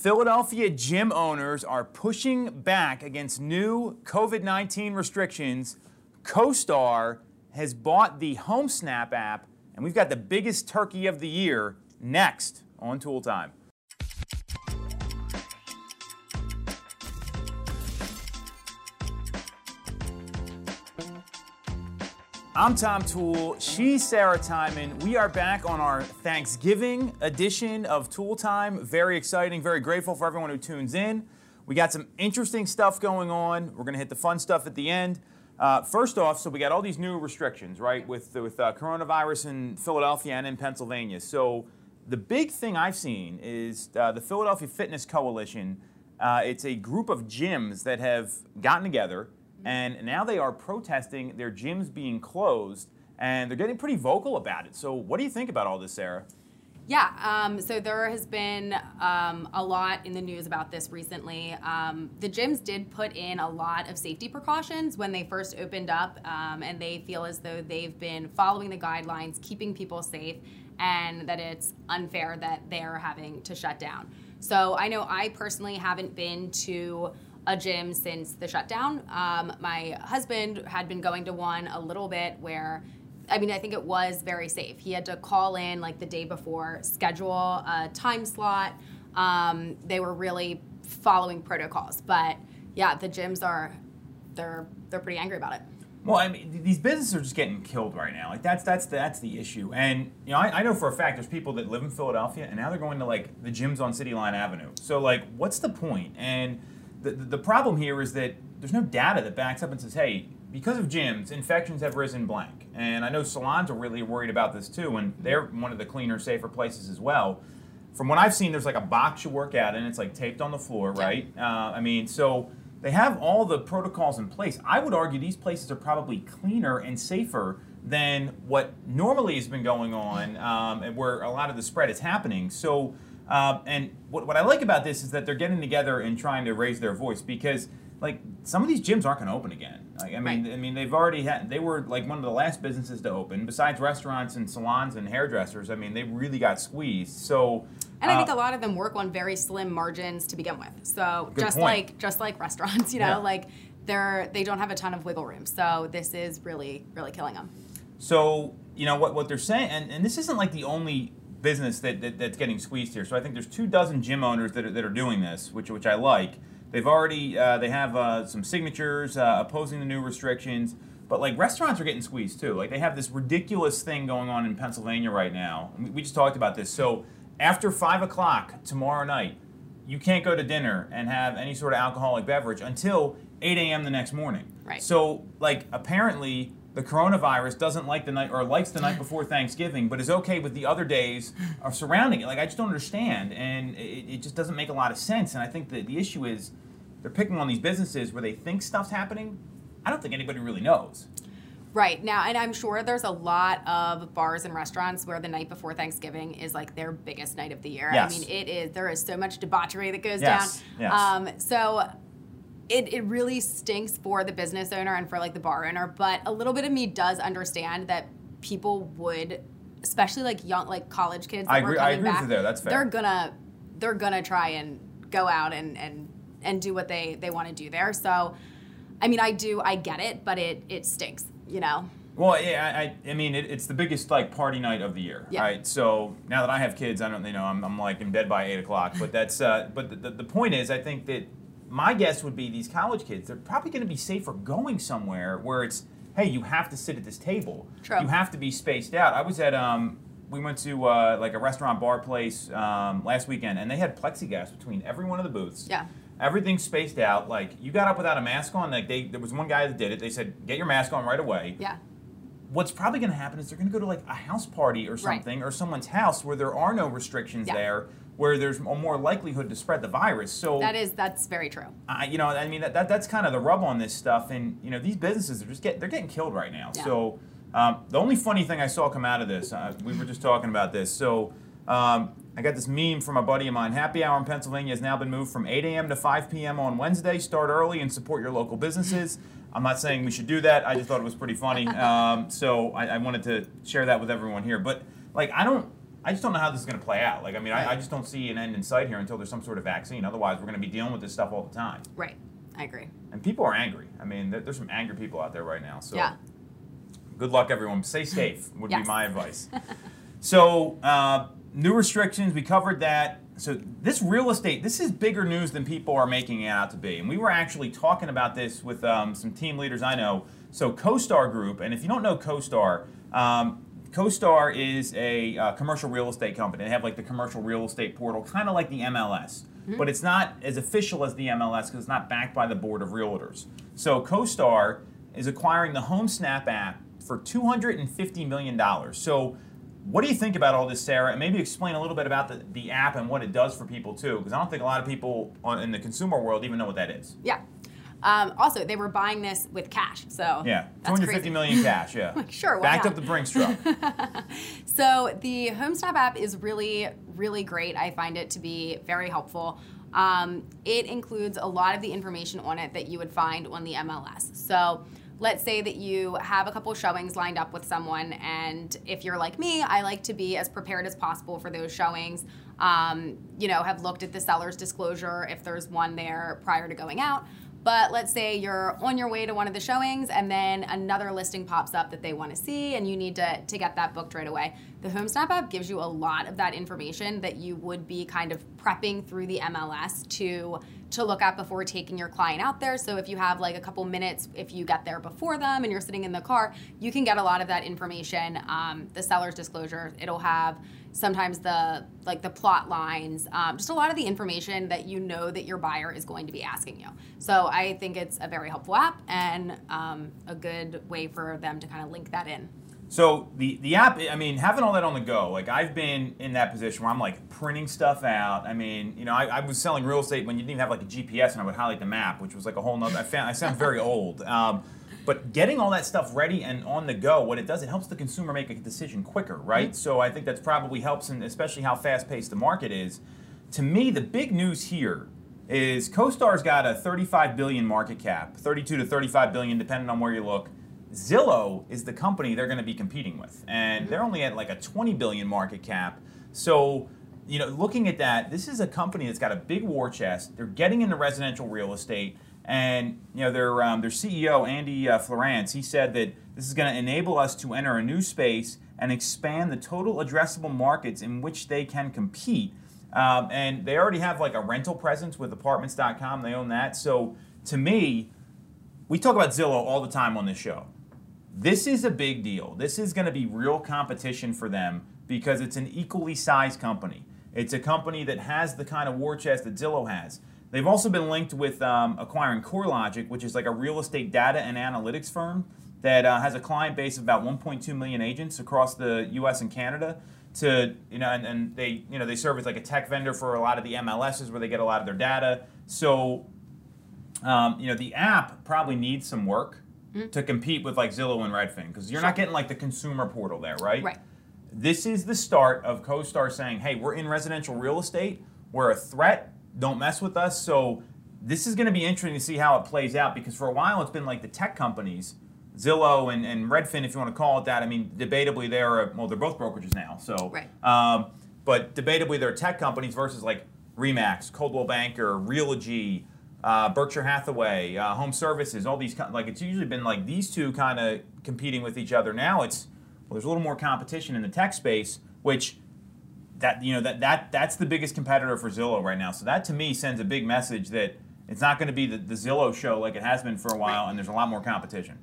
Philadelphia gym owners are pushing back against new COVID-19 restrictions. CoStar has bought the HomeSnap app, and we've got the biggest turkey of the year next on Tool Time. I'm Tom Tool, she's Sarah Timon. We are back on our Thanksgiving edition of Tool Time. Very exciting, very grateful for everyone who tunes in. We got some interesting stuff going on. We're gonna hit the fun stuff at the end. First off, so we got all these new restrictions, right, with coronavirus in Philadelphia and in Pennsylvania. So the big thing I've seen is the Philadelphia Fitness Coalition. It's a group of gyms that have gotten together, and now they are protesting their gyms being closed, and they're getting pretty vocal about it. So what do you think about all this, Sarah? Yeah, so there has been a lot in the news about this recently. The gyms did put in a lot of safety precautions when they first opened up, and they feel as though they've been following the guidelines, keeping people safe, and that it's unfair that they're having to shut down. So I know I personally haven't been to a gym since the shutdown. My husband had been going to one a little bit where, I mean, I think it was very safe. He had to call in like the day before, schedule a time slot. They were really following protocols. But yeah, the gyms are, they're pretty angry about it. Well, I mean, these businesses are just getting killed right now. Like that's the issue. And you know, I know for a fact there's people that live in Philadelphia and now they're going to like the gyms on City Line Avenue. So like, what's the point? And the problem here is that there's no data that backs up and says, hey, because of gyms, infections have risen blank. And I know salons are really worried about this too, and they're one of the cleaner, safer places as well. From what I've seen, there's like a box you work out in, it's like taped on the floor, right? I mean, so they have all the protocols in place. I would argue these places are probably cleaner and safer than what normally has been going on, and where a lot of the spread is happening. So. And what I like about this is that they're getting together and trying to raise their voice because, like, some of these gyms aren't going to open again. Like, I mean, they've already had. They were like one of the last businesses to open, besides restaurants and salons and hairdressers. I mean, they really got squeezed. So. And I think a lot of them work on very slim margins to begin with. So just like restaurants, you know, like they don't have a ton of wiggle room. So this is really, really killing them. So you know what they're saying, and this isn't like the only business that's getting squeezed here. So I think there's 24 gym owners that are doing this, which I like. They've already, they have some signatures opposing the new restrictions, but like restaurants are getting squeezed too. Like they have this ridiculous thing going on in Pennsylvania right now. We just talked about this. So after 5 o'clock tomorrow night, you can't go to dinner and have any sort of alcoholic beverage until 8 a.m. the next morning. Right. So like apparently, the coronavirus doesn't like the night, or likes the night before Thanksgiving, but is okay with the other days of surrounding it. Like, I just don't understand, and it just doesn't make a lot of sense. And I think that the issue is they're picking on these businesses where they think stuff's happening. I don't think anybody really knows. Right. Now, and I'm sure there's a lot of bars and restaurants where the night before Thanksgiving is like their biggest night of the year. Yes. I mean, it is. There is so much debauchery that goes down. Yes. It really stinks for the business owner and for like the bar owner, but a little bit of me does understand that people would, especially like young, like college kids that were coming back, I agree with you there. That's fair. They're gonna try and go out and do what they want to do there. So, I mean, I get it, but it stinks, you know. Well, yeah, I mean, it's the biggest like party night of the year, right? So now that I have kids, I don't, you know, I'm like in bed by 8 o'clock. But that's but the point is, I think that. My guess would be these college kids, they're probably going to be safer going somewhere where it's, hey, you have to sit at this table. True. You have to be spaced out. I was at, we went to like a restaurant bar place last weekend, and they had plexiglass between every one of the booths. Yeah. Everything's spaced out. Like, you got up without a mask on. Like, there was one guy that did it. They said, get your mask on right away. Yeah. What's probably going to happen is they're going to go to like a house party or something, right, or someone's house where there are no restrictions there, where there's a more likelihood to spread the virus. So that's very true. You know, I mean, that's kind of the rub on this stuff, and you know, these businesses are just they're getting killed right now. Yeah. So the only funny thing I saw come out of this, we were just talking about this. So I got this meme from a buddy of mine. Happy hour in Pennsylvania has now been moved from 8 a.m. to 5 p.m. on Wednesday. Start early and support your local businesses. I'm not saying we should do that. I just thought it was pretty funny. So I wanted to share that with everyone here. But like, I don't I just don't know how this is going to play out. Like, I mean, I just don't see an end in sight here until there's some sort of vaccine. Otherwise, we're going to be dealing with this stuff all the time. Right. I agree. And people are angry. I mean, there's some angry people out there right now. So yeah. Good luck, everyone. Stay safe would be my advice. So new restrictions, we covered that. So this real estate, this is bigger news than people are making it out to be. And we were actually talking about this with some team leaders I know. So CoStar Group, and if you don't know CoStar, CoStar is a commercial real estate company. They have like the commercial real estate portal, kind of like the MLS. But it's not as official as the MLS because it's not backed by the Board of Realtors. So CoStar is acquiring the HomeSnap app for $250 million. So what do you think about all this, Sarah? And maybe explain a little bit about the app and what it does for people, too, because I don't think a lot of people in the consumer world even know what that is. Yeah. Also, they were buying this with cash, so yeah, $250 million cash. Yeah, like, sure. Backed up the Brinks truck. So the HomeSnap app is really, really great. I find it to be very helpful. It includes a lot of the information on it that you would find on the MLS. So let's say that you have a couple showings lined up with someone, and if you're like me, I like to be as prepared as possible for those showings. You know, have looked at the seller's disclosure if there's one there prior to going out. But let's say you're on your way to one of the showings and then another listing pops up that they want to see and you need to get that booked right away. The HomeSnap app gives you a lot of that information that you would be kind of prepping through the MLS to look at before taking your client out there. So if you have like a couple minutes, if you get there before them and you're sitting in the car, you can get a lot of that information. The seller's disclosure, it'll have sometimes the plot lines, just a lot of the information that you know that your buyer is going to be asking you. So I think it's a very helpful app and a good way for them to kind of link that in. So the app, I mean, having all that on the go, like I've been in that position where I'm like printing stuff out. I mean, you know, I was selling real estate when you didn't even have like a GPS and I would highlight the map, which was like a whole nother, I sound very old. But getting all that stuff ready and on the go, what it does, it helps the consumer make a decision quicker, right? Mm-hmm. So I think that's probably helps, and especially how fast-paced the market is. To me, the big news here is CoStar's got a $35 billion market cap, $32 to $35 billion, depending on where you look. Zillow is the company they're going to be competing with, and they're only at like a $20 billion market cap. So, you know, looking at that, this is a company that's got a big war chest. They're getting into residential real estate. And you know their CEO, Andy Florence, he said that this is going to enable us to enter a new space and expand the total addressable markets in which they can compete. And they already have like a rental presence with apartments.com. They own that. So to me, we talk about Zillow all the time on this show. This is a big deal. This is going to be real competition for them because it's an equally sized company. It's a company that has the kind of war chest that Zillow has. They've also been linked with acquiring CoreLogic, which is like a real estate data and analytics firm that has a client base of about 1.2 million agents across the U.S. and Canada. To you know, and they you know they serve as like a tech vendor for a lot of the MLSs where they get a lot of their data. So you know the app probably needs some work to compete with like Zillow and Redfin because you're not getting like the consumer portal there, right? Right. This is the start of CoStar saying, hey, we're in residential real estate, we're a threat. Don't mess with us. So this is going to be interesting to see how it plays out because for a while it's been like the tech companies, Zillow and Redfin, if you want to call it that. I mean, debatably they're both brokerages now. So, but debatably they're tech companies versus like Remax, Coldwell Banker, Realogy, Berkshire Hathaway, Home Services, all these like it's usually been like these two kind of competing with each other. Now it's there's a little more competition in the tech space, which. That you know that's the biggest competitor for Zillow right now. So that to me sends a big message that it's not going to be the Zillow show like it has been for a while, and there's a lot more competition.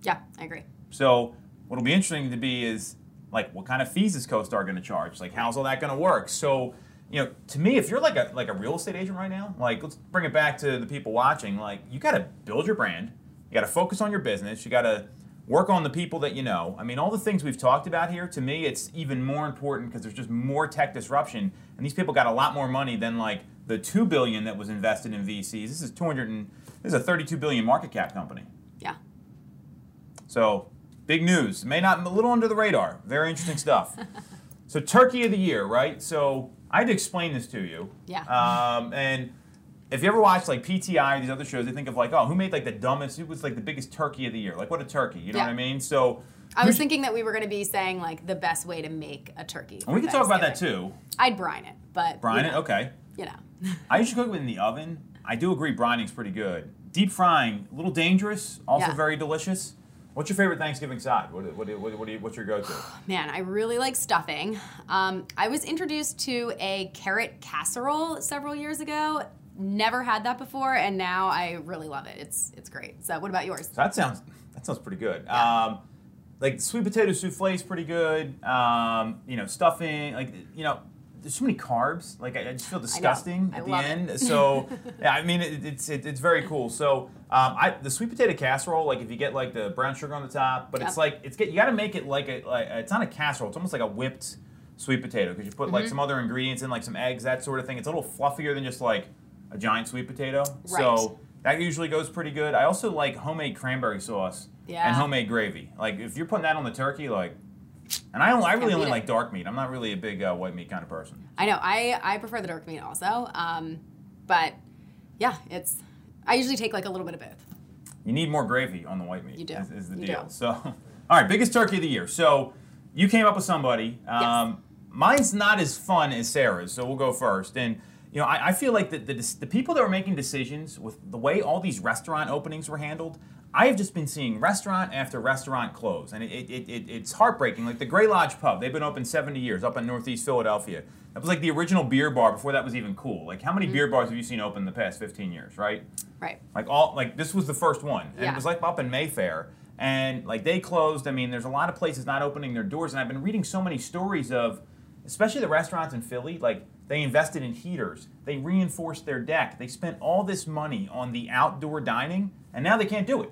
Yeah, I agree. So what'll be interesting to be is like what kind of fees is CoStar going to charge? Like how's all that going to work? So you know to me if you're like a real estate agent right now, like let's bring it back to the people watching. Like you got to build your brand, you got to focus on your business, you got to work on the people that you know. I mean, all the things we've talked about here, to me, it's even more important because there's just more tech disruption. And these people got a lot more money than like the $2 billion that was invested in VCs. This is this is a $32 billion market cap company. Yeah. So big news. A little under the radar. Very interesting stuff. So turkey of the year, right? So I had to explain this to you. Yeah. And if you ever watch like PTI or these other shows, they think of like, oh, who made like the dumbest, who was like the biggest turkey of the year? Like, what a turkey, you know what I mean? So I was thinking that we were going to be saying like the best way to make a turkey. And we can talk about that too. I'd brine it, but brine it, okay. You know, I usually cook it in the oven. I do agree, brining's pretty good. Deep frying, a little dangerous, also very delicious. What's your favorite Thanksgiving side? What's your go-to? Man, I really like stuffing. I was introduced to a carrot casserole several years ago. Never had that before, and now I really love it. It's great. So, what about yours? So that sounds pretty good. Yeah. Like sweet potato souffle is pretty good. You know, stuffing. Like you know, there's so many carbs. Like I just feel disgusting at the end. It. So yeah, I mean, it's very cool. So. The sweet potato casserole, like if you get like the brown sugar on the top, but it's like you got to make it like it's not a casserole. It's almost like a whipped sweet potato because you put like some other ingredients in, like some eggs, that sort of thing. It's a little fluffier than just like a giant sweet potato. Right. So that usually goes pretty good. I also like homemade cranberry sauce and homemade gravy. Like if you're putting that on the turkey, like. And I really only like dark meat. I'm not really a big white meat kind of person. I know. I prefer the dark meat also, but yeah, it's. I usually take like a little bit of both. You need more gravy on the white meat. You do. Is the deal. So, all right, biggest turkey of the year. So, you came up with somebody. Mine's not as fun as Sarah's, so we'll go first. And you know, I feel like the people that were making decisions with the way all these restaurant openings were handled. I have just been seeing restaurant after restaurant close, and it's heartbreaking. Like the Grey Lodge Pub, they've been open 70 years up in Northeast Philadelphia. That was like the original beer bar before that was even cool. Like how many beer bars have you seen open in the past 15 years, right? Right. Like all like this was the first one, and it was like up in Mayfair, and like they closed. I mean, there's a lot of places not opening their doors, and I've been reading so many stories of, especially the restaurants in Philly, like. They invested in heaters. They reinforced their deck. They spent all this money on the outdoor dining, and now they can't do it.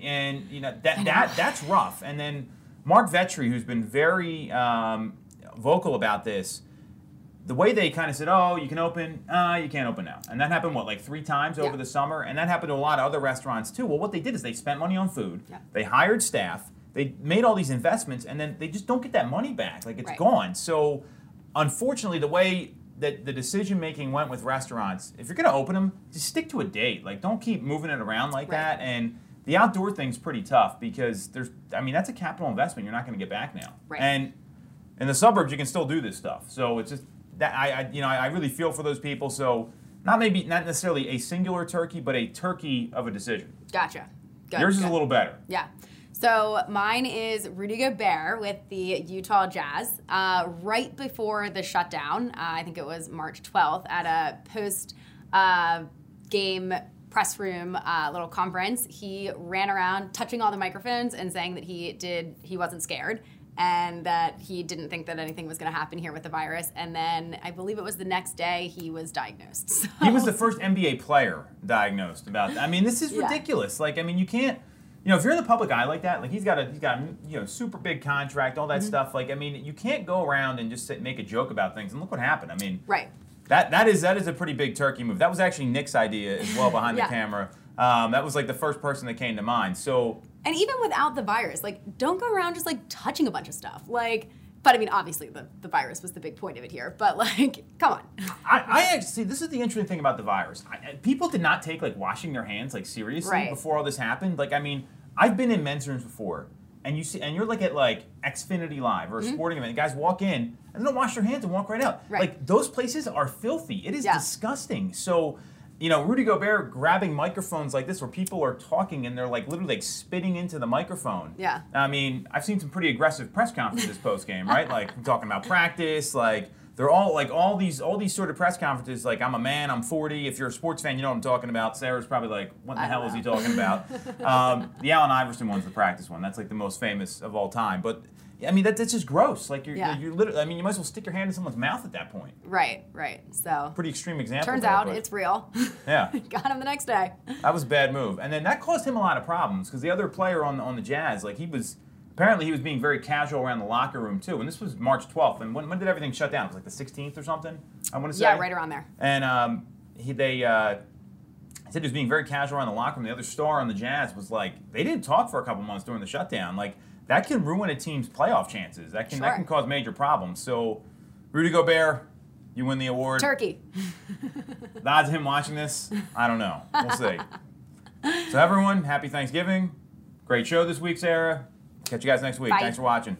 And you know that's rough. And then Mark Vetri, who's been very vocal about this, the way they kind of said, "Oh, you can open, you can't open now," and that happened what like 3 times over the summer, and that happened to a lot of other restaurants too. Well, what they did is they spent money on food. Yeah. They hired staff. They made all these investments, and then they just don't get that money back. Like it's gone. So unfortunately, the way that the decision making went with restaurants. If you're going to open them, just stick to a date. Like, don't keep moving it around like that. And the outdoor thing's pretty tough because there's, I mean, that's a capital investment you're not going to get back now. Right. And in the suburbs, you can still do this stuff. So it's just that I really feel for those people. So not necessarily a singular turkey, but a turkey of a decision. Gotcha. Good, Yours is a little better. Yeah. So mine is Rudy Gobert with the Utah Jazz. Right before the shutdown, I think it was March 12th, at a post-game press room little conference, he ran around touching all the microphones and saying that he wasn't scared and that he didn't think that anything was going to happen here with the virus. And then I believe it was the next day he was diagnosed. So. He was the first NBA player diagnosed about that. I mean, this is ridiculous. Like, I mean, you can't. You know, if you're in the public eye like that, like he's got a you know super big contract, all that stuff. Like I mean, you can't go around and just make a joke about things. And look what happened. I mean, that is a pretty big turkey move. That was actually Nick's idea as well behind the camera. That was like the first person that came to mind. So and even without the virus, like don't go around just like touching a bunch of stuff. Like, but I mean, obviously the virus was the big point of it here. But like, come on. I actually see this is the interesting thing about the virus. People did not take like washing their hands like seriously before all this happened. Like I mean. I've been in men's rooms before, and you're like at like Xfinity Live or a sporting event. The guys walk in and they don't wash their hands and walk right out. Right. Like those places are filthy. It is disgusting. So, you know, Rudy Gobert grabbing microphones like this where people are talking and they're like literally like spitting into the microphone. Yeah. I mean, I've seen some pretty aggressive press conferences post game, right? Like I'm talking about practice, like. They're all like all these sort of press conferences like I'm a man, I'm 40. If you're a sports fan, you know what I'm talking about. Sarah's probably like, what the hell is he talking about? The Allen Iverson one's the practice one. That's like the most famous of all time. But I mean that's just gross. Like you're literally. I mean you might as well stick your hand in someone's mouth at that point. Right, right. So pretty extreme example. Turns out it's real. Yeah. Got him the next day. That was a bad move, and then that caused him a lot of problems because the other player on the Jazz, like he was. Apparently, he was being very casual around the locker room, too. And this was March 12th. And when did everything shut down? It was like the 16th or something, I want to say. Yeah, right around there. And they said he was being very casual around the locker room. The other star on the Jazz was like, they didn't talk for a couple months during the shutdown. Like, that can ruin a team's playoff chances. That can cause major problems. So, Rudy Gobert, you win the award. Turkey. The odds of him watching this, I don't know. We'll see. So, everyone, happy Thanksgiving. Great show this week, Sarah. Catch you guys next week. Bye. Thanks for watching.